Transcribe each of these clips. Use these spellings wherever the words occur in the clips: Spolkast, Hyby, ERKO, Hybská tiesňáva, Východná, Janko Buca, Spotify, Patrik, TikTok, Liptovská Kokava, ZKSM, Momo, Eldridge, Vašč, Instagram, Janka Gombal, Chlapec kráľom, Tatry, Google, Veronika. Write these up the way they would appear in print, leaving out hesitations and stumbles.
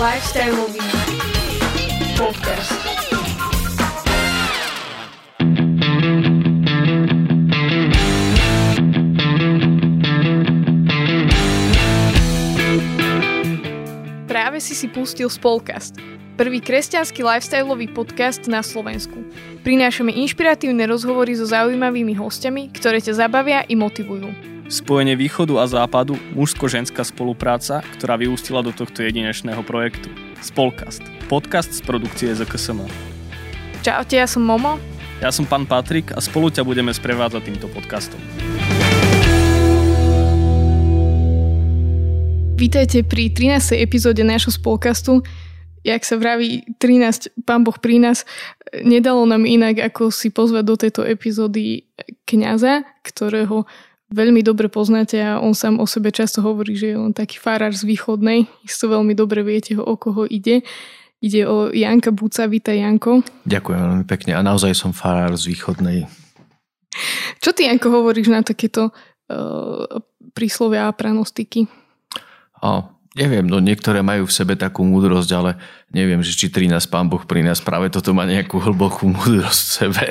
Lifestyleový podcast. Práve si pustil Spolkast, prvý kresťanský lifestyleový podcast na Slovensku. Prinášame inšpiratívne rozhovory so zaujímavými hostiami, ktoré ťa zabavia i motivujú. Spojenie východu a západu, mužsko-ženská spolupráca, ktorá vyústila do tohto jedinečného projektu. Spolkast. Podcast z produkcie ZKSM. Čaute, ja som Momo. Ja som pán Patrik a spolu ťa budeme sprevádzať týmto podcastom. Vítajte pri 13. epizóde nášho Spolkastu. Jak sa vraví 13, pán Boh pri nás, nedalo nám inak, ako si pozvať do tejto epizódy kňaza, ktorého veľmi dobre poznáte a on sám o sebe často hovorí, že je len taký farár z Východnej. Isto veľmi dobre viete, o koho ide. Ide o Janka Buca. Vítaj, Janko. Ďakujem veľmi pekne a naozaj som farár z Východnej. Čo ty, Janko, hovoríš na takéto príslovia a pranostiky? Neviem, no niektoré majú v sebe takú múdrosť, ale neviem, že či 13 pán Boh pri nás práve toto má nejakú hlbokú múdrosť v sebe.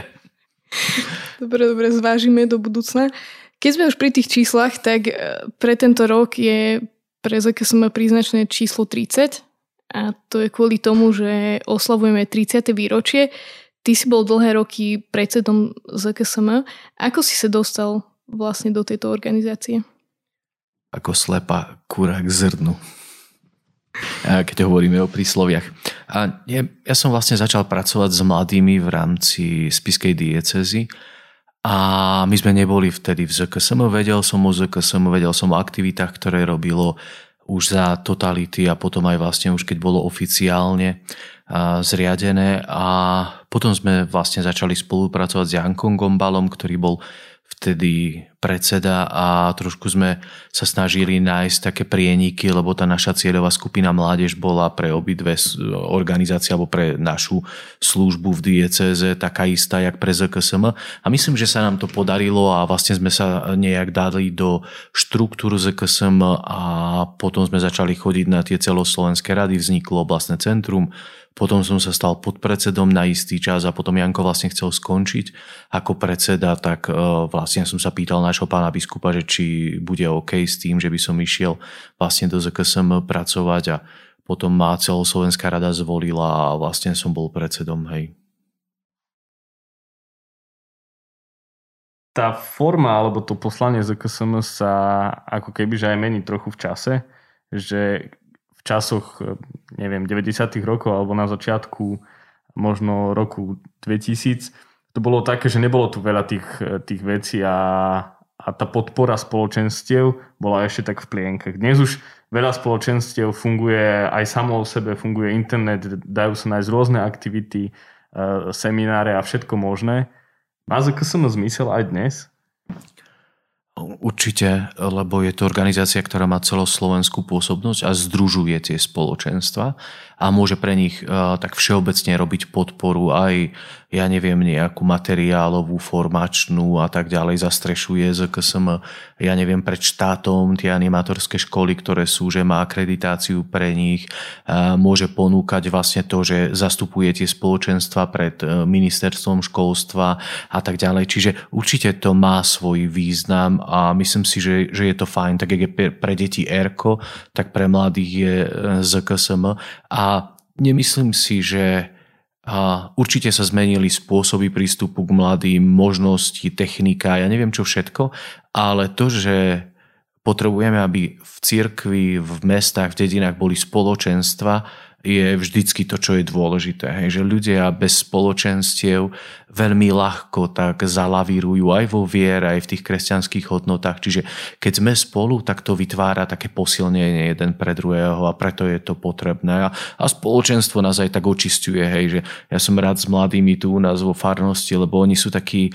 Dobre, zvážime do budúcna. Keď sme už pri tých číslach, tak pre tento rok je pre ZKSM príznačné číslo 30 a to je kvôli tomu, že oslavujeme 30. výročie. Ty si bol dlhé roky predsedom ZKSM. Ako si sa dostal vlastne do tejto organizácie? Ako slepá kura k zrnu, keď hovoríme o prísloviach. Ja som vlastne začal pracovať s mladými v rámci spišskej diecézy. A my sme neboli vtedy v ZKSM, vedel som o ZKSM, vedel som o aktivitách, ktoré robilo už za totality a potom aj vlastne už keď bolo oficiálne zriadené. A potom sme vlastne začali spolupracovať s Jankom Gombalom, ktorý bol vtedy predseda a trošku sme sa snažili nájsť také prieniky, lebo tá naša cieľová skupina mládež bola pre obidve organizácie alebo pre našu službu v diecéze taká istá, jak pre ZKSM. A myslím, že sa nám to podarilo a vlastne sme sa nejak dali do štruktúr ZKSM a potom sme začali chodiť na tie celoslovenské rady, vzniklo oblastné centrum. Potom som sa stal podpredsedom na istý čas a potom Janko vlastne chcel skončiť ako predseda, tak vlastne som sa pýtal nášho pána biskupa, že či bude OK s tým, že by som išiel vlastne do ZKSM pracovať a potom ma celoslovenská rada zvolila a vlastne som bol predsedom, hej. Tá forma alebo to poslanie ZKSM sa ako keby že aj mení trochu v čase, že v časoch, neviem, 90. rokov alebo na začiatku možno roku 2000 to bolo také, že nebolo tu veľa tých vecí a tá podpora spoločenstiev bola ešte tak v plienkach. Dnes už veľa spoločenstiev funguje aj samo o sebe, funguje internet, dajú sa nájsť rôzne aktivity, semináre a všetko možné. Má ZKSM zmysel aj dnes? Určite, lebo je to organizácia, ktorá má celoslovenskú pôsobnosť a združuje tie spoločenstva a môže pre nich tak všeobecne robiť podporu aj, ja neviem, nejakú materiálovú, formačnú a tak ďalej, zastrešuje ZKSM, ja neviem, pred štátom tie animatorské školy, ktoré sú, že má akreditáciu pre nich, môže ponúkať vlastne to, že zastupuje tie spoločenstva pred ministerstvom školstva a tak ďalej. Čiže určite to má svoj význam a myslím si, že je to fajn. Tak jak je pre deti ERKO, tak pre mladých je ZKSM a nemyslím si, že určite sa zmenili spôsoby prístupu k mladým, možnosti, technika, ja neviem čo všetko, ale to, že potrebujeme, aby v cirkvi, v mestách, v dedinách boli spoločenstva, je vždycky to, čo je dôležité. Hej, že ľudia bez spoločenstiev veľmi ľahko tak zalavírujú aj vo viere, aj v tých kresťanských hodnotách. Čiže keď sme spolu, tak to vytvára také posilnenie jeden pre druhého a preto je to potrebné. A spoločenstvo nás aj tak očisťuje. Hej, že ja som rád s mladými tu u nás vo farnosti, lebo oni sú takí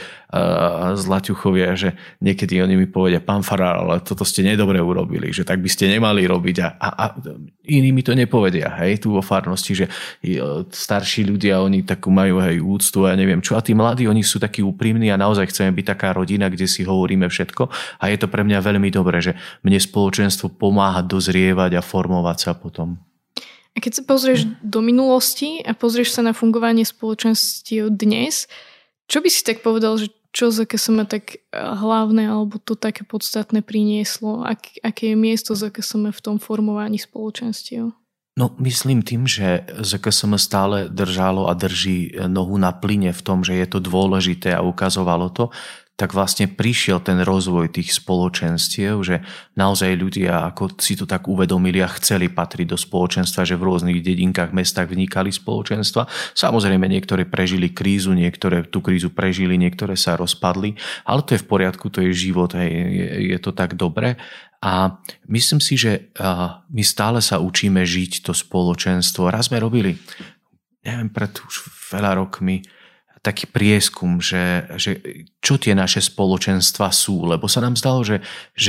zlaťuchovia, že niekedy oni mi povedia, pán farár, ale toto ste nedobre urobili, že tak by ste nemali robiť a iní mi to nepovedia. Hej, tu vo farnosti, že starší ľudia, oni takú majú, hej, úctu a ja neviem čo. A tí mladí, oni sú takí úprimní a naozaj chceme byť taká rodina, kde si hovoríme všetko. A je to pre mňa veľmi dobré, že mne spoločenstvo pomáha dozrievať a formovať sa potom. A keď sa pozrieš do minulosti a pozrieš sa na fungovanie spoločenstiev dnes, čo by si tak povedal, že čo ZKSM tak hlavné alebo to také podstatné prinieslo? Aké je miesto ZKSM v tom formovaní spoločenstiev? No, myslím tým, že ZKSM stále držalo a drží nohu na plyne v tom, že je to dôležité a ukazovalo to, tak vlastne prišiel ten rozvoj tých spoločenstiev, že naozaj ľudia ako si to tak uvedomili a chceli patriť do spoločenstva, že v rôznych dedinkách, mestách vnikali spoločenstva. Samozrejme, niektoré prežili krízu, niektoré tú krízu prežili, niektoré sa rozpadli, ale to je v poriadku, to je život, hej, je to tak dobre. A myslím si, že my stále sa učíme žiť to spoločenstvo. Raz sme robili, neviem, pred už veľa rokmi, taký prieskum, že čo tie naše spoločenstva sú, lebo sa nám zdalo, že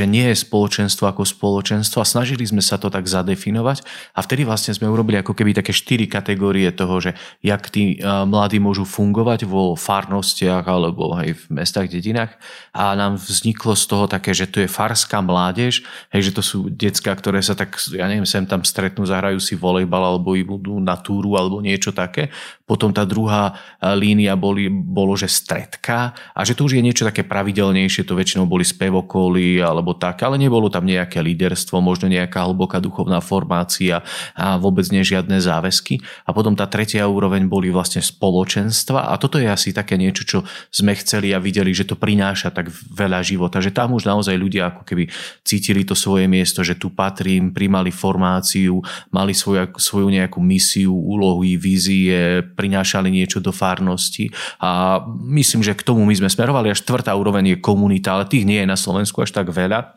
nie je spoločenstvo ako spoločenstvo a snažili sme sa to tak zadefinovať a vtedy vlastne sme urobili ako keby také 4 kategórie toho, že jak tí mladí môžu fungovať vo farnostiach alebo aj v mestách, dedinách a nám vzniklo z toho také, že to je farská mládež, hej, že to sú decká, ktoré sa tak, ja neviem, sem tam stretnú, zahrajú si volejbal alebo idú na túru alebo niečo také. Potom tá druhá línia bolo, že stredka a že to už je niečo také pravidelnejšie, to väčšinou boli spevokoly alebo tak, ale nebolo tam nejaké líderstvo, možno nejaká hlboká duchovná formácia a vôbec nie žiadne záväzky. A potom tá tretia úroveň boli vlastne spoločenstva a toto je asi také niečo, čo sme chceli a videli, že to prináša tak veľa života, že tam už naozaj ľudia ako keby cítili to svoje miesto, že tu patrím, primali formáciu, mali svoju nejakú misiu, úlohy, vízie, prinášali niečo do farnosti. A myslím, že k tomu my sme smerovali. A štvrtá úroveň je komunita, ale tých nie je na Slovensku až tak veľa.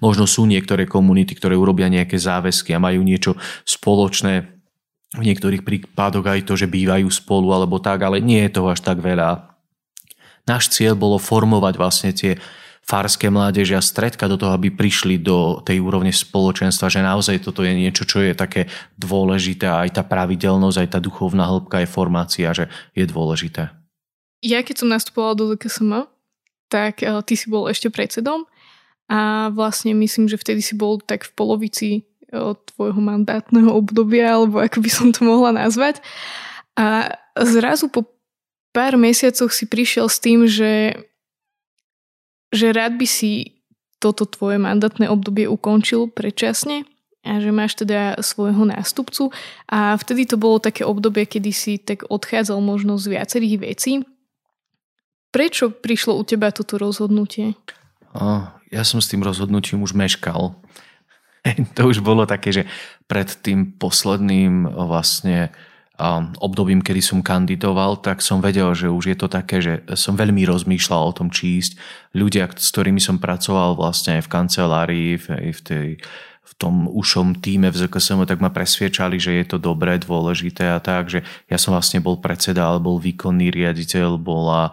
Možno sú niektoré komunity, ktoré urobia nejaké záväzky a majú niečo spoločné. V niektorých prípadoch aj to, že bývajú spolu alebo tak, ale nie je toho až tak veľa. Náš cieľ bolo formovať vlastne tie farské mládeže a stredka do toho, aby prišli do tej úrovne spoločenstva, že naozaj toto je niečo, čo je také dôležité a aj tá pravidelnosť, aj tá duchovná hĺbka je formácia, že je dôležité. Ja keď som nastupovala do ZKSM, tak ty si bol ešte predsedom a vlastne myslím, že vtedy si bol tak v polovici tvojho mandátneho obdobia, alebo ako by som to mohla nazvať. A zrazu po pár mesiacoch si prišiel s tým, že rád by si toto tvoje mandátne obdobie ukončil predčasne a že máš teda svojho nástupcu. A vtedy to bolo také obdobie, kedy si tak odchádzal možno z viacerých vecí. Prečo prišlo u teba toto rozhodnutie? Ja som s tým rozhodnutím už meškal. To už bolo také, že pred tým posledným vlastne obdobím, kedy som kandidoval, tak som vedel, že už je to také, že som veľmi rozmýšľal o tom, či ísť. Ľudia, s ktorými som pracoval vlastne aj v kancelárii, v tom ušom týme v ZKSM, tak ma presviečali, že je to dobré, dôležité a tak, že ja som vlastne bol predseda, ale bol výkonný riaditeľ, bola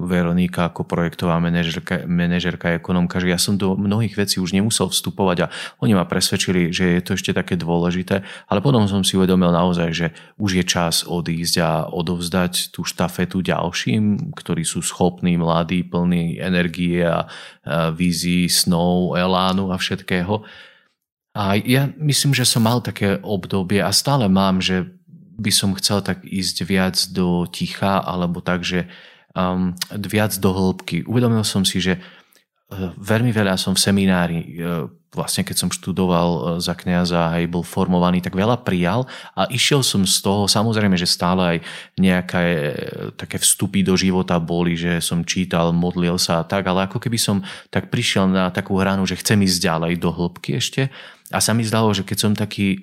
Veronika ako projektová manažerka, ekonomka, že ja som do mnohých vecí už nemusel vstupovať a oni ma presvedčili, že je to ešte také dôležité, ale potom som si uvedomil naozaj, že už je čas odísť a odovzdať tú štafetu ďalším, ktorí sú schopní, mladí, plní energie a vízií, snov, elánu a všetkého. A ja myslím, že som mal také obdobie a stále mám, že by som chcel tak ísť viac do ticha alebo tak, že viac do hĺbky. Uvedomil som si, že veľmi veľa som v seminári, vlastne keď som študoval za kňaza, aj bol formovaný, tak veľa prijal a išiel som z toho, samozrejme, že stále aj nejaké také vstupy do života boli, že som čítal, modlil sa a tak, ale ako keby som tak prišiel na takú hranu, že chcem ísť ďalej do hĺbky ešte. A sa mi zdalo, že keď som taký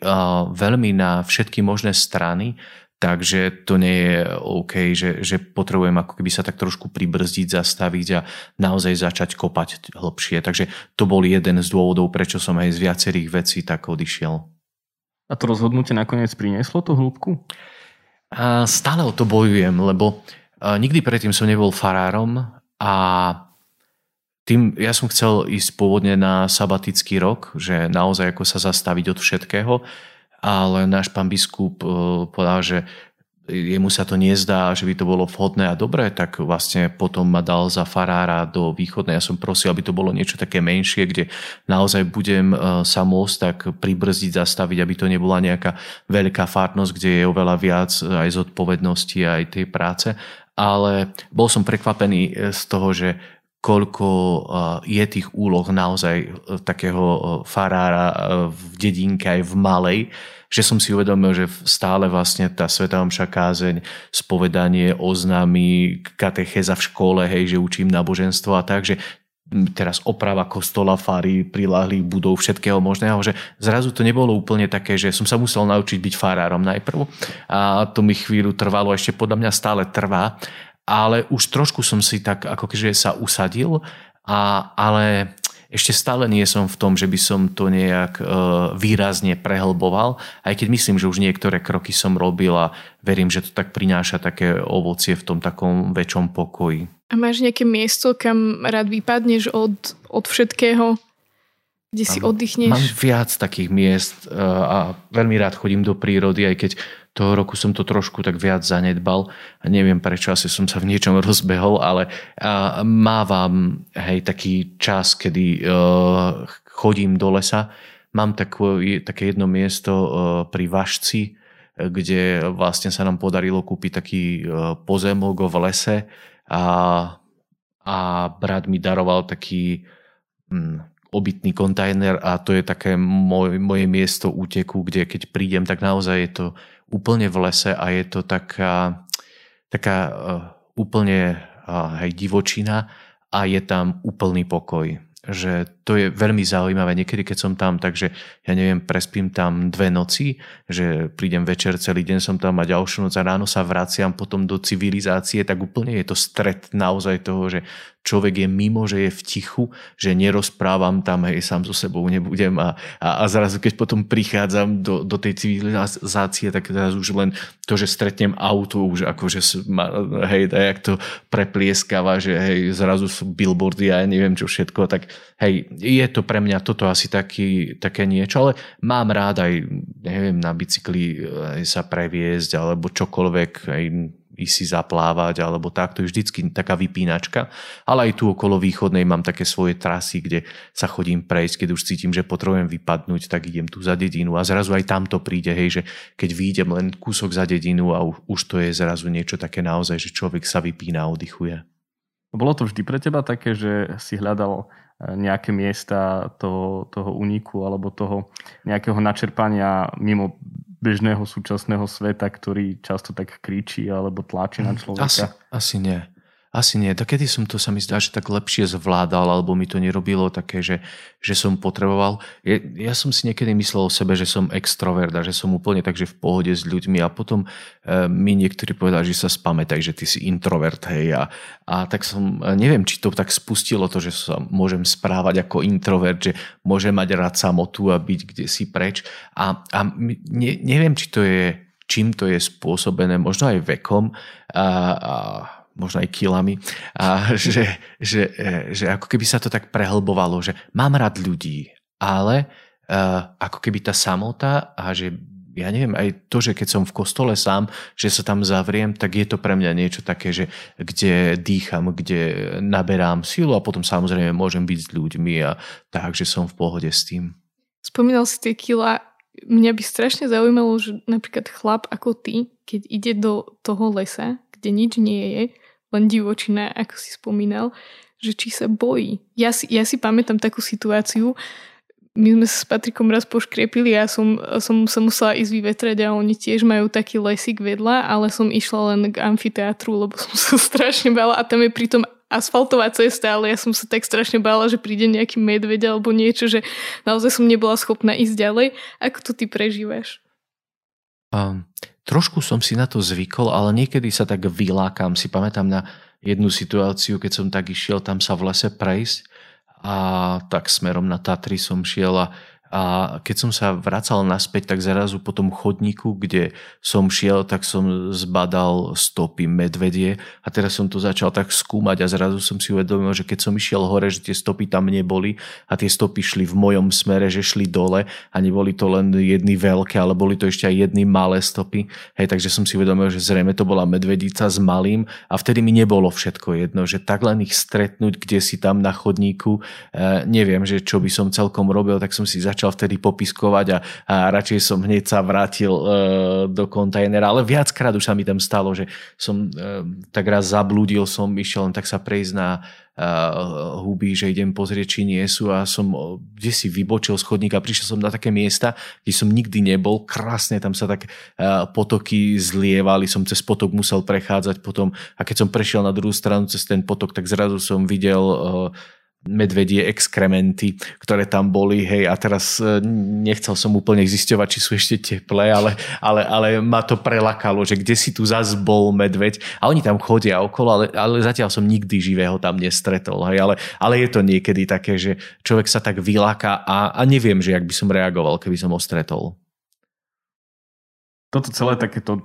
veľmi na všetky možné strany, takže to nie je OK, že potrebujem ako keby sa tak trošku pribrzdiť, zastaviť a naozaj začať kopať hlbšie. Takže to bol jeden z dôvodov, prečo som aj z viacerých vecí tak odišiel. A to rozhodnutie nakoniec prinieslo tú hĺbku? A stále o to bojujem, lebo nikdy predtým som nebol farárom a ja som chcel ísť pôvodne na sabatický rok, že naozaj ako sa zastaviť od všetkého, ale náš pán biskup povedal, že jemu sa to nezdá, že by to bolo vhodné a dobré, tak vlastne potom ma dal za farára do Východnej. Ja som prosil, aby to bolo niečo také menšie, kde naozaj budem sa môcť tak pribrzdiť, zastaviť, aby to nebola nejaká veľká farnosť, kde je oveľa viac aj zodpovednosti, aj tej práce. Ale bol som prekvapený z toho, že koľko je tých úloh naozaj takého farára v dedinke aj v malej, že som si uvedomil, že stále vlastne tá svätá omša, kázeň, spovedanie, oznámy, katechéza v škole, hej, že učím náboženstvo a tak, že teraz oprava kostola, fary, prilahlých budov, všetkého možného, že zrazu to nebolo úplne také, že som sa musel naučiť byť farárom najprv a to mi chvíľu trvalo, ešte podľa mňa stále trvá, ale už trošku som si tak ako keďže sa usadil, ale ešte stále nie som v tom, že by som to nejak výrazne prehlboval, aj keď myslím, že už niektoré kroky som robil a verím, že to tak prináša také ovocie v tom takom väčšom pokoji. A máš nejaké miesto, kam rád vypadneš od všetkého, kde si oddychneš? Mám viac takých miest a veľmi rád chodím do prírody, aj keď toho roku som to trošku tak viac zanedbal. Neviem prečo, asi som sa v niečom rozbehol, ale mávam taký čas, kedy chodím do lesa. Mám také jedno miesto pri Vašci, kde vlastne sa nám podarilo kúpiť taký pozemok v lese a brat mi daroval taký obytný kontajner a to je také moje miesto úteku, kde keď prídem, tak naozaj je to úplne v lese a je to taká úplne divočina a je tam úplný pokoj. Že to je veľmi zaujímavé. Niekedy, keď som tam, takže ja neviem, prespím tam 2 noci, že prídem večer, celý deň som tam a ďalšiu noc a ráno sa vraciam potom do civilizácie, tak úplne je to stret naozaj toho, že človek je mimo, že je v tichu, že nerozprávam tam, hej, sám so sebou nebudem a zrazu, keď potom prichádzam do tej civilizácie, tak teraz už len to, že stretnem auto, už akože, hej, jak to preplieskava, že hej, zrazu sú billboardy a ja neviem čo všetko, tak hej, je to pre mňa toto asi také niečo, ale mám rád aj, neviem, na bicykli sa previesť, alebo čokoľvek, aj ísť si zaplávať, alebo tak, to je vždycky taká vypínačka. Ale aj tu okolo Východnej mám také svoje trasy, kde sa chodím prejsť, keď už cítim, že potrebujem vypadnúť, tak idem tu za dedinu a zrazu aj tam to príde, hej, že keď vyjdem len kúsok za dedinu a už to je zrazu niečo také naozaj, že človek sa vypína a oddychuje. Bolo to vždy pre teba také, že si hľadal nejaké miesta toho úniku alebo toho nejakého načerpania mimo bežného súčasného sveta, ktorý často tak kričí alebo tlačí na človeka? Asi nie. Asi nie. Tak kedy som to, sa mi zdá, že tak lepšie zvládal, alebo mi to nerobilo také, že som potreboval. Ja som si niekedy myslel o sebe, že som extrovert a že som úplne takže v pohode s ľuďmi a potom mi niektorí povedali, že sa spamätaj, že ty si introvert, hej. A tak som, neviem, či to tak spustilo to, že sa môžem správať ako introvert, že môžem mať rád samotu a byť kde si preč. A neviem, čím to je spôsobené, možno aj vekom a možno aj kilami, a že ako keby sa to tak prehlbovalo, že mám rád ľudí, ale ako keby tá samota a že ja neviem, aj to, že keď som v kostole sám, že sa tam zavriem, tak je to pre mňa niečo také, že kde dýcham, kde naberám silu a potom samozrejme môžem byť s ľuďmi a tak, že som v pohode s tým. Spomínal si tie kila. Mňa by strašne zaujímalo, že napríklad chlap ako ty, keď ide do toho lesa, kde nič nie je, len divočina, ako si spomínal, že či sa bojí. Ja si pamätám takú situáciu, my sme sa s Patrikom raz poškriepili a som sa musela ísť vyvetrať a oni tiež majú taký lesík vedľa, ale som išla len k amfiteátru, lebo som sa strašne bála a tam je pritom asfaltová cesta, ale ja som sa tak strašne bála, že príde nejaký medveď alebo niečo, že naozaj som nebola schopná ísť ďalej. Ako to ty prežívaš? Trošku som si na to zvykol, ale niekedy sa tak vylákam. Si pamätám na jednu situáciu, keď som tak išiel tam sa v lese prejsť a tak smerom na Tatry som šiel a A keď som sa vracal naspäť, tak zrazu po tom chodníku, kde som šiel, tak som zbadal stopy medvedie a teraz som to začal tak skúmať a zrazu som si uvedomil, že keď som išiel hore, že tie stopy tam neboli a tie stopy šli v mojom smere, že šli dole a neboli to len jedny veľké, ale boli to ešte aj jedny malé stopy. Hej, takže som si uvedomil, že zrejme to bola medvedica s malým a vtedy mi nebolo všetko jedno, že tak len ich stretnúť, kde si tam na chodníku, neviem, že čo by som celkom robil, tak som si začal vtedy popiskovať a radšej som hneď sa vrátil do kontajnera, ale viackrát už sa mi tam stalo, že som tak raz zablúdil, som išiel len tak sa prejsť na huby, že idem pozrieť, či nie sú a som kde si vybočil z chodníka, prišiel som na také miesta, kde som nikdy nebol, krásne tam sa tak potoky zlievali, som cez potok musel prechádzať potom a keď som prešiel na druhú stranu cez ten potok, tak zrazu som videl medvedie exkrementy, ktoré tam boli, hej, a teraz nechcel som úplne zisťovať, či sú ešte teplé, ale ma to prelakalo, že kde si tu zas bol medveď a oni tam chodia okolo, ale zatiaľ som nikdy živého tam nestretol, hej, ale je to niekedy také, že človek sa tak vyláka a neviem, že jak by som reagoval, keby som ho stretol. Toto celé takéto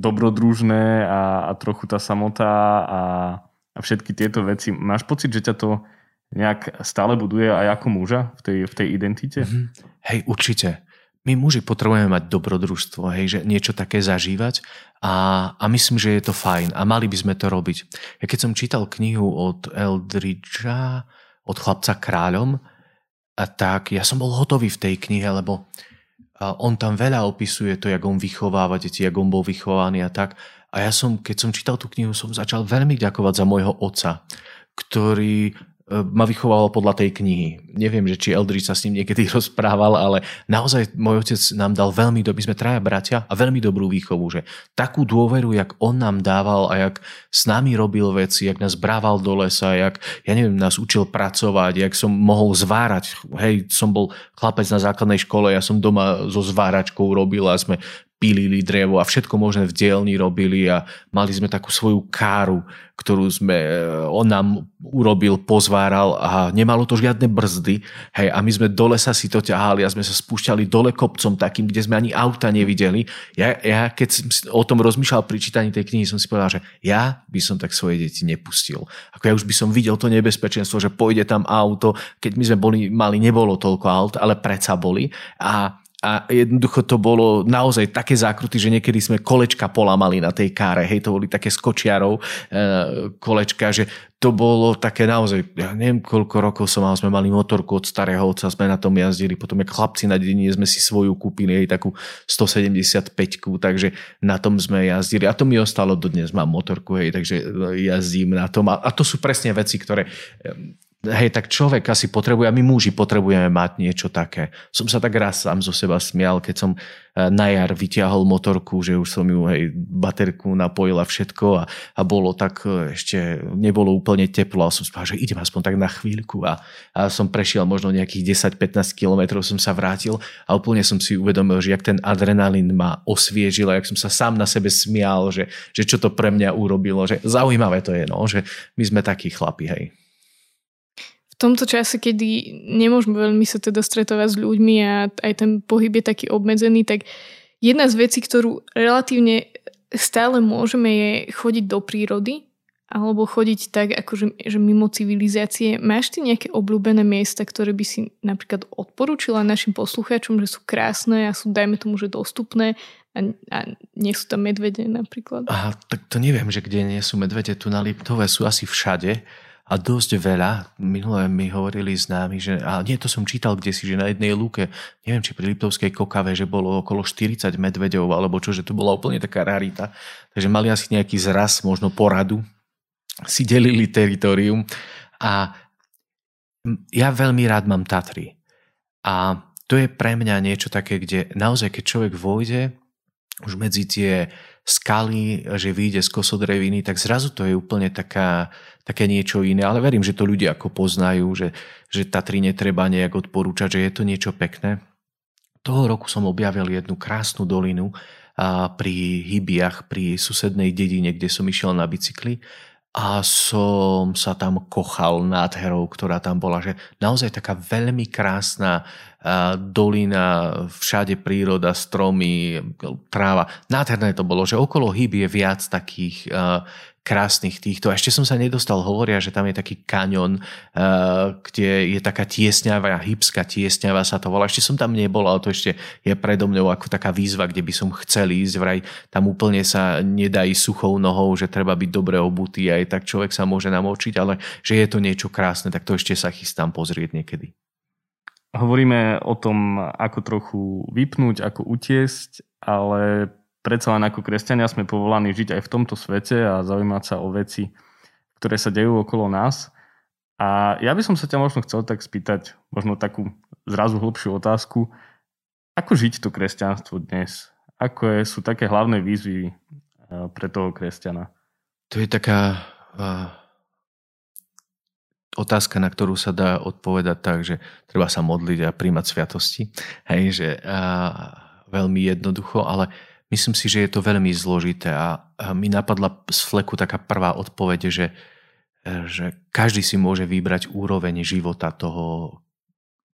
dobrodružné a trochu tá samota a všetky tieto veci, máš pocit, že ťa to nejak stále buduje aj ako muža v tej identite? Mm-hmm. Hej, určite. My muži potrebujeme mať dobrodružstvo, hej, že niečo také zažívať a myslím, že je to fajn a mali by sme to robiť. Ja keď som čítal knihu od Eldridgea, od Chlapca kráľom, a tak ja som bol hotový v tej knihe, lebo on tam veľa opisuje to, jak on vychováva deti, jak on bol vychovaný a tak. A ja som, keď som čítal tú knihu, som začal veľmi ďakovať za môjho otca, ktorý ma vychovával podľa tej knihy. Neviem, že či Eldridge sa s ním niekedy rozprával, ale naozaj môj otec nám dal veľmi dobrú, my sme traja bratia a veľmi dobrú výchovu, že takú dôveru, jak on nám dával a jak s nami robil veci, jak nás brával do lesa, jak, ja neviem, nás učil pracovať, jak som mohol zvárať. Hej, som bol chlapec na základnej škole, ja som doma so zváračkou robil a sme pilili drevo a všetko možné v dielni robili a mali sme takú svoju káru, ktorú on nám urobil, pozváral a nemalo to žiadne brzdy. Hej, a my sme do lesa si to ťahali a sme sa spúšťali dole kopcom takým, kde sme ani auta nevideli. Ja keď som o tom rozmýšľal pri čítaní tej knihy, som si povedal, že ja by som tak svoje deti nepustil. Ako ja už by som videl to nebezpečenstvo, že pôjde tam auto, keď my sme mali, nebolo toľko aut, ale predsa boli a jednoducho to bolo naozaj také zákruty, že niekedy sme kolečka polamali na tej káre. Hej, to boli také s kočiarou kolečka, že to bolo také naozaj, ja neviem koľko rokov sme mali motorku od starého otca, sme na tom jazdili, potom jak chlapci na dedine sme si svoju kúpili, hej, takú 175-ku, takže na tom sme jazdili a to mi ostalo dodnes, mám motorku, hej, takže jazdím na tom a to sú presne veci, ktoré... Hej, tak človek asi potrebuje, a my muži potrebujeme mať niečo také. Som sa tak raz sám zo seba smial, keď som na jar vytiahol motorku, že už som ju, hej, baterku napojil a všetko a bolo tak, ešte nebolo úplne teplo a som spával, že idem aspoň tak na chvíľku a som prešiel možno nejakých 10-15 kilometrov, som sa vrátil a úplne som si uvedomil, že jak ten adrenalín ma osviežil a jak som sa sám na sebe smial, že čo to pre mňa urobilo, že zaujímavé to je, no, že my sme takí chlapi, hej. V tomto čase, kedy nemôžeme veľmi sa teda stretovať s ľuďmi a aj ten pohyb je taký obmedzený, tak jedna z vecí, ktorú relatívne stále môžeme, je chodiť do prírody alebo chodiť tak, akože že mimo civilizácie. Máš ty nejaké obľúbené miesta, ktoré by si napríklad odporúčila našim poslucháčom, že sú krásne a sú, dajme tomu, že dostupné a nech sú tam medvede napríklad? Aha, tak to neviem, že kde nie sú medvede, tu na Liptove sú asi všade. A dosť veľa, minulé mi hovorili známi, že, a nie, to som čítal kdesi, že na jednej lúke, neviem, či pri Liptovskej Kokave, že bolo okolo 40 medveďov, alebo čo, že to bola úplne taká rarita. Takže mali asi nejaký zraz, možno poradu, si delili teritorium. A ja veľmi rád mám Tatry. A to je pre mňa niečo také, kde naozaj, keď človek vôjde už medzi tie skaly, že vyjde z kosodreviny, tak zrazu to je úplne také niečo iné. Ale verím, že to ľudia ako poznajú, že Tatry netreba nejak odporúčať, že je to niečo pekné. Toho roku som objavil jednu krásnu dolinu pri Hybiach, pri susednej dedine, kde som išiel na bicykli. A som sa tam kochal nádherou, ktorá tam bola, že naozaj taká veľmi krásna dolina, všade príroda, stromy, tráva. Nádherné to bolo, že okolo Hyby je viac takých krásnych týchto. Ešte som sa nedostal, hovoria, že tam je taký kaňon, kde je taká tiesňáva, Hybská tiesňáva sa to volá. Ešte som tam nebol, ale to ešte je predo mnou ako taká výzva, kde by som chcel ísť. Vraj tam úplne sa nedá ísť suchou nohou, že treba byť dobre obutý, aj tak človek sa môže namočiť, ale že je to niečo krásne, tak to ešte sa chystám pozrieť niekedy. Hovoríme o tom, ako trochu vypnúť, ako utiesť, ale predsa len ako kresťania sme povolaní žiť aj v tomto svete a zaujímať sa o veci, ktoré sa dejú okolo nás. A ja by som sa ťa možno chcel tak spýtať, možno takú zrazu hlbšiu otázku, ako žiť to kresťanstvo dnes? Aké sú také hlavné výzvy pre toho kresťana? To je taká otázka, na ktorú sa dá odpovedať tak, že treba sa modliť a príjmať sviatosti. Hej, že veľmi jednoducho, ale myslím si, že je to veľmi zložité a mi napadla z fleku taká prvá odpoveď, že každý si môže vybrať úroveň života toho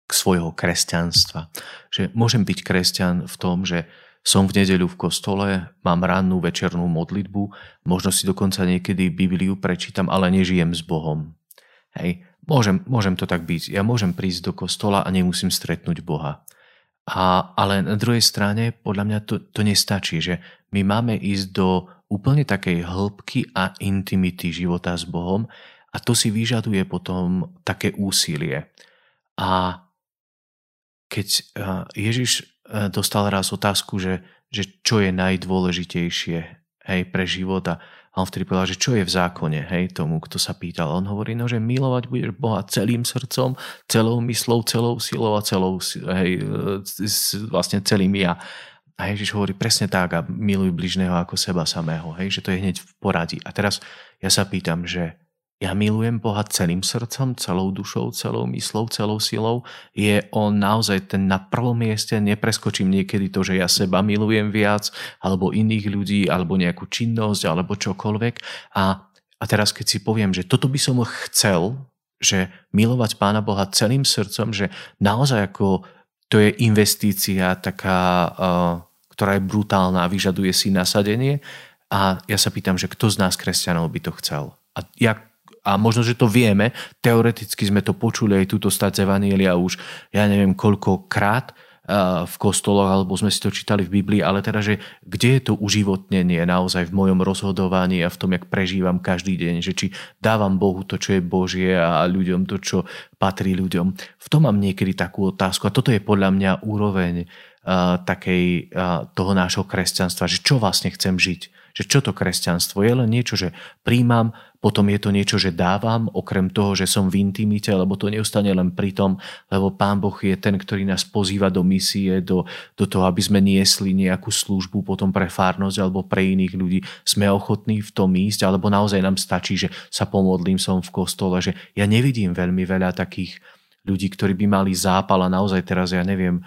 svojho kresťanstva. Že môžem byť kresťan v tom, že som v nedeľu v kostole, mám rannú večernú modlitbu, možno si dokonca niekedy Bibliu prečítam, ale nežijem s Bohom. Hej, môžem to tak byť. Ja môžem prísť do kostola a nemusím stretnúť Boha. Ale na druhej strane, podľa mňa to nestačí, že my máme ísť do úplne takej hĺbky a intimity života s Bohom a to si vyžaduje potom také úsilie. A keď Ježiš dostal raz otázku, že čo je najdôležitejšie, hej, pre života, a on vtedy povedal, že čo je v zákone, hej, tomu, kto sa pýtal. On hovorí, no, že milovať budeš Boha celým srdcom, celou myslou, celou silou a celou, hej, vlastne celým ja. A Ježiš hovorí presne tak, a miluj bližného ako seba samého, hej, že to je hneď v poradí. A teraz ja sa pýtam, že ja milujem Boha celým srdcom, celou dušou, celou myslou, celou silou. Je on naozaj ten na prvom mieste, nepreskočím niekedy to, že ja seba milujem viac, alebo iných ľudí, alebo nejakú činnosť, alebo čokoľvek. A teraz keď si poviem, že toto by som chcel, že milovať Pána Boha celým srdcom, že naozaj ako to je investícia taká, ktorá je brutálna a vyžaduje si nasadenie. A ja sa pýtam, že kto z nás kresťanov by to chcel? A možno, že to vieme, teoreticky sme to počuli aj túto stať z Evanielia už, ja neviem koľkokrát v kostoloch, alebo sme si to čítali v Biblii, ale teda, že kde je to uživotnenie naozaj v mojom rozhodovaní a v tom, jak prežívam každý deň, že či dávam Bohu to, čo je Božie a ľuďom to, čo patrí ľuďom. V tom mám niekedy takú otázku a toto je podľa mňa úroveň takej toho nášho kresťanstva, že čo vlastne chcem žiť. Že čo to kresťanstvo je, len niečo, že príjmam, potom je to niečo, že dávam, okrem toho, že som v intimite, lebo to neostane len pri tom, lebo Pán Boh je ten, ktorý nás pozýva do misie, do toho, aby sme niesli nejakú službu potom pre farnosť alebo pre iných ľudí. Sme ochotní v tom ísť, alebo naozaj nám stačí, že sa pomodlím som v kostole, že ja nevidím veľmi veľa takých ľudí, ktorí by mali zápal a naozaj teraz, ja neviem,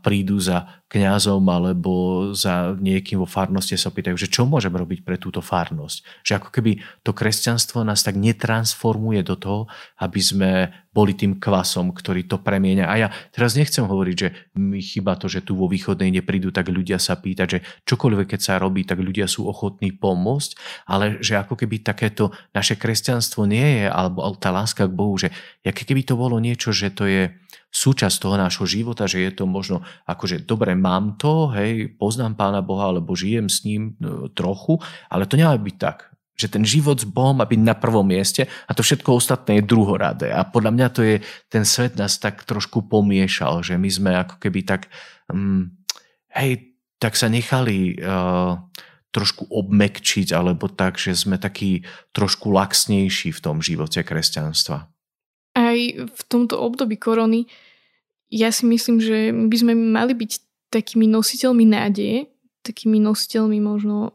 prídu za kňazom alebo za niekým vo farnosti sa pýtajú, že čo môžem robiť pre túto farnosť. Že ako keby to kresťanstvo nás tak netransformuje do toho, aby sme boli tým kvasom, ktorý to premieňa. A ja teraz nechcem hovoriť, že mi chýba to, že tu vo Východnej neprídu tak ľudia sa pýtať, že čokoľvek keď sa robí, tak ľudia sú ochotní pomôcť, ale že ako keby takéto naše kresťanstvo nie je, alebo tá láska k Bohu, že ako keby to bolo niečo, že to je súčasť toho nášho života, že je to možno akože dobre, mám to, hej, poznám Pána Boha, alebo žijem s ním trochu, ale to nemá byť tak, že ten život s Bohom má byť na prvom mieste a to všetko ostatné je druhoradé. A podľa mňa to je, ten svet nás tak trošku pomiešal, že my sme ako keby tak tak sa nechali trošku obmekčiť, alebo tak, že sme takí trošku laxnejší v tom živote kresťanstva. Aj v tomto období korony ja si myslím, že by sme mali byť takými nositeľmi nádeje, takými nositeľmi možno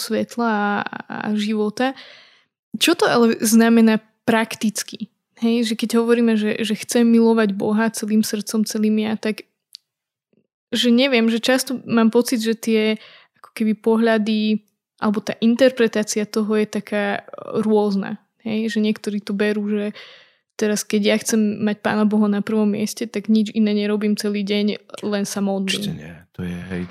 svetla a života. Čo to ale znamená prakticky? Hej, že keď hovoríme, že chcem milovať Boha celým srdcom, celým ja, tak že neviem, že často mám pocit, že tie ako keby pohľady alebo tá interpretácia toho je taká rôzna. Hej, že niektorí to berú, že teraz keď ja chcem mať Pána Boha na prvom mieste, tak nič iné nerobím celý deň, len sa modlím. Určite nie.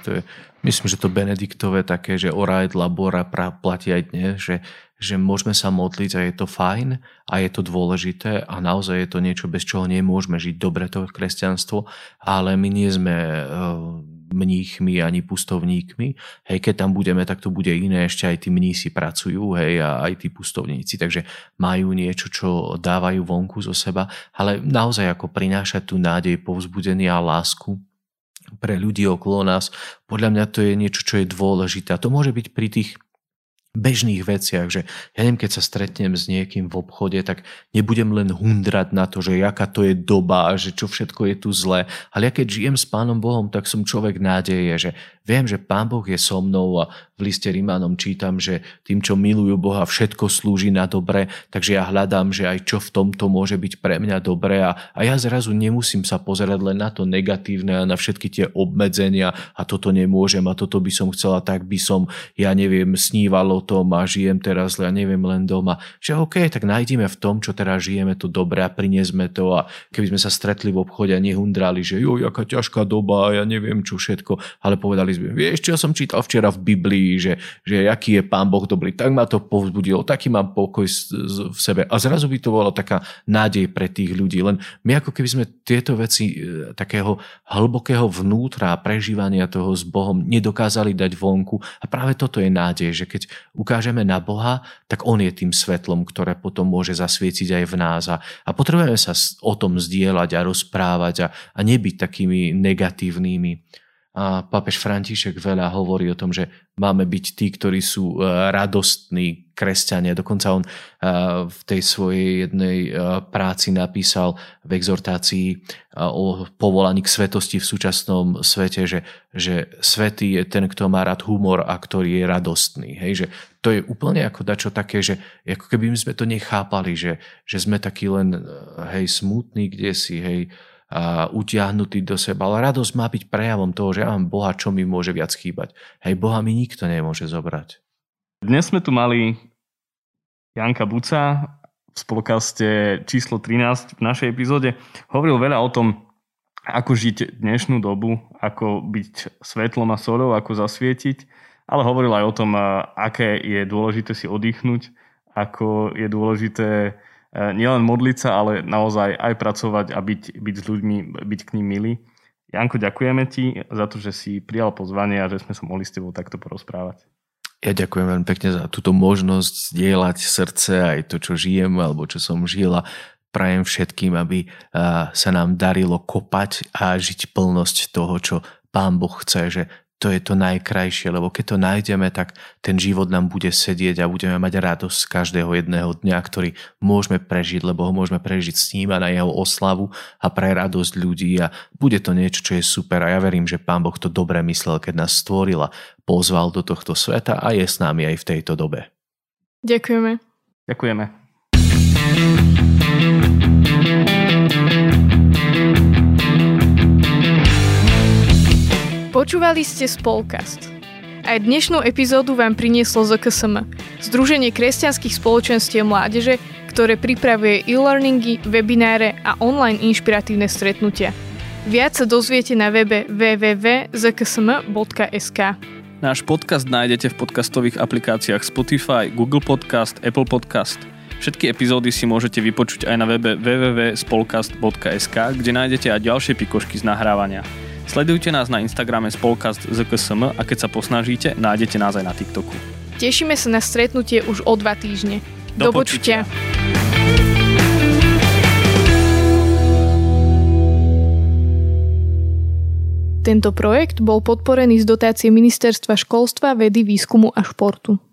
To je, myslím, že to Benediktové také, že ora et labora platí aj dnes, že môžeme sa modliť a je to fajn a je to dôležité a naozaj je to niečo, bez čoho nemôžeme žiť. Dobre to kresťanstvo, ale my nie sme mníchmi ani pustovníkmi. Hej, keď tam budeme, tak to bude iné. Ešte aj tí mnísi pracujú, hej, a aj tí pustovníci. Takže majú niečo, čo dávajú vonku zo seba. Ale naozaj ako prinášať tú nádej, povzbudenie a lásku pre ľudí okolo nás. Podľa mňa to je niečo, čo je dôležité. A to môže byť pri tých bežných veciach, že ja neviem, keď sa stretnem s niekým v obchode, tak nebudem len hundrať na to, že jaká to je doba a že čo všetko je tu zlé. Ale ja keď žijem s Pánom Bohom, tak som človek nádeje, že viem, že Pán Boh je so mnou a v liste Rimanom čítam, že tým, čo milujú Boha, všetko slúži na dobre, takže ja hľadám, že aj čo v tomto môže byť pre mňa dobré a ja zrazu nemusím sa pozerať len na to negatívne a na všetky tie obmedzenia a toto nemôžem a toto by som chcela, tak by som, ja neviem, snívalo tom a žijem teraz, ja neviem, len doma. Že OK, tak nájdime v tom, čo teraz žijeme, to dobré a priniesme to a keby sme sa stretli v obchode a nehundrali, že joj, aká ťažká doba, ja neviem čo všetko, ale povedali sme, vieš, čo som čítal včera v Biblii, že aký je Pán Boh dobrý, tak ma to povzbudilo, taký mám pokoj v sebe a zrazu by to bola taká nádej pre tých ľudí. Len my ako keby sme tieto veci takého hlbokého vnútra a prežívania toho s Bohom nedokázali dať vonku a práve toto je nádej, že keď ukážeme na Boha, tak On je tým svetlom, ktoré potom môže zasvietiť aj v nás. A potrebujeme sa o tom zdieľať a rozprávať a nebyť takými negatívnymi. A pápež František veľa hovorí o tom, že máme byť tí, ktorí sú radostní kresťania. Dokonca on v tej svojej jednej práci napísal v exhortácii o povolaní k svetosti v súčasnom svete, že svätý je ten, kto má rád humor a ktorý je radostný. Hej, že to je úplne ako dačo také, že ako keby sme to nechápali, že sme takí len hej, smutní kdesi, hej, a utiahnutý do seba. Ale radosť má byť prejavom toho, že ja mám Boha, čo mi môže viac chýbať. Hej, Boha mi nikto nemôže zobrať. Dnes sme tu mali Janka Buca v Spolkaste číslo 13 v našej epizóde. Hovoril veľa o tom, ako žiť dnešnú dobu, ako byť svetlom a soľou, ako zasvietiť, ale hovoril aj o tom, aké je dôležité si oddychnúť, ako je dôležité nielen modliť sa, ale naozaj aj pracovať a byť s ľuďmi, byť k ním milý. Janko, ďakujeme ti za to, že si prijal pozvanie a že sme sa mohli s tebou takto porozprávať. Ja ďakujem veľmi pekne za túto možnosť zdieľať srdce aj to, čo žijem alebo čo som žila. Prajem všetkým, aby sa nám darilo kopať a žiť plnosť toho, čo Pán Boh chce, že to je to najkrajšie, lebo keď to nájdeme, tak ten život nám bude sedieť a budeme mať radosť z každého jedného dňa, ktorý môžeme prežiť, lebo ho môžeme prežiť s ním a na jeho oslavu a pre radosť ľudí a bude to niečo, čo je super a ja verím, že Pán Boh to dobre myslel, keď nás stvoril a pozval do tohto sveta a je s nami aj v tejto dobe. Ďakujeme. Ďakujeme. Počúvali ste Spolkast. Aj dnešnú epizódu vám prinieslo ZKSM, Združenie kresťanských spoločenstiev mládeže, ktoré pripravuje e-learningy, webináre a online inšpiratívne stretnutia. Viac sa dozviete na webe www.zksm.sk. Náš podcast nájdete v podcastových aplikáciách Spotify, Google Podcast, Apple Podcast. Všetky epizódy si môžete vypočuť aj na webe www.spolkast.sk, kde nájdete aj ďalšie pikošky z nahrávania. Sledujte nás na Instagrame spolkast.zksm a keď sa posnažíte, nájdete nás aj na TikToku. Tešíme sa na stretnutie už o 2 týždne. Do počutia. Tento projekt bol podporený z dotácie Ministerstva školstva, vedy, výskumu a športu.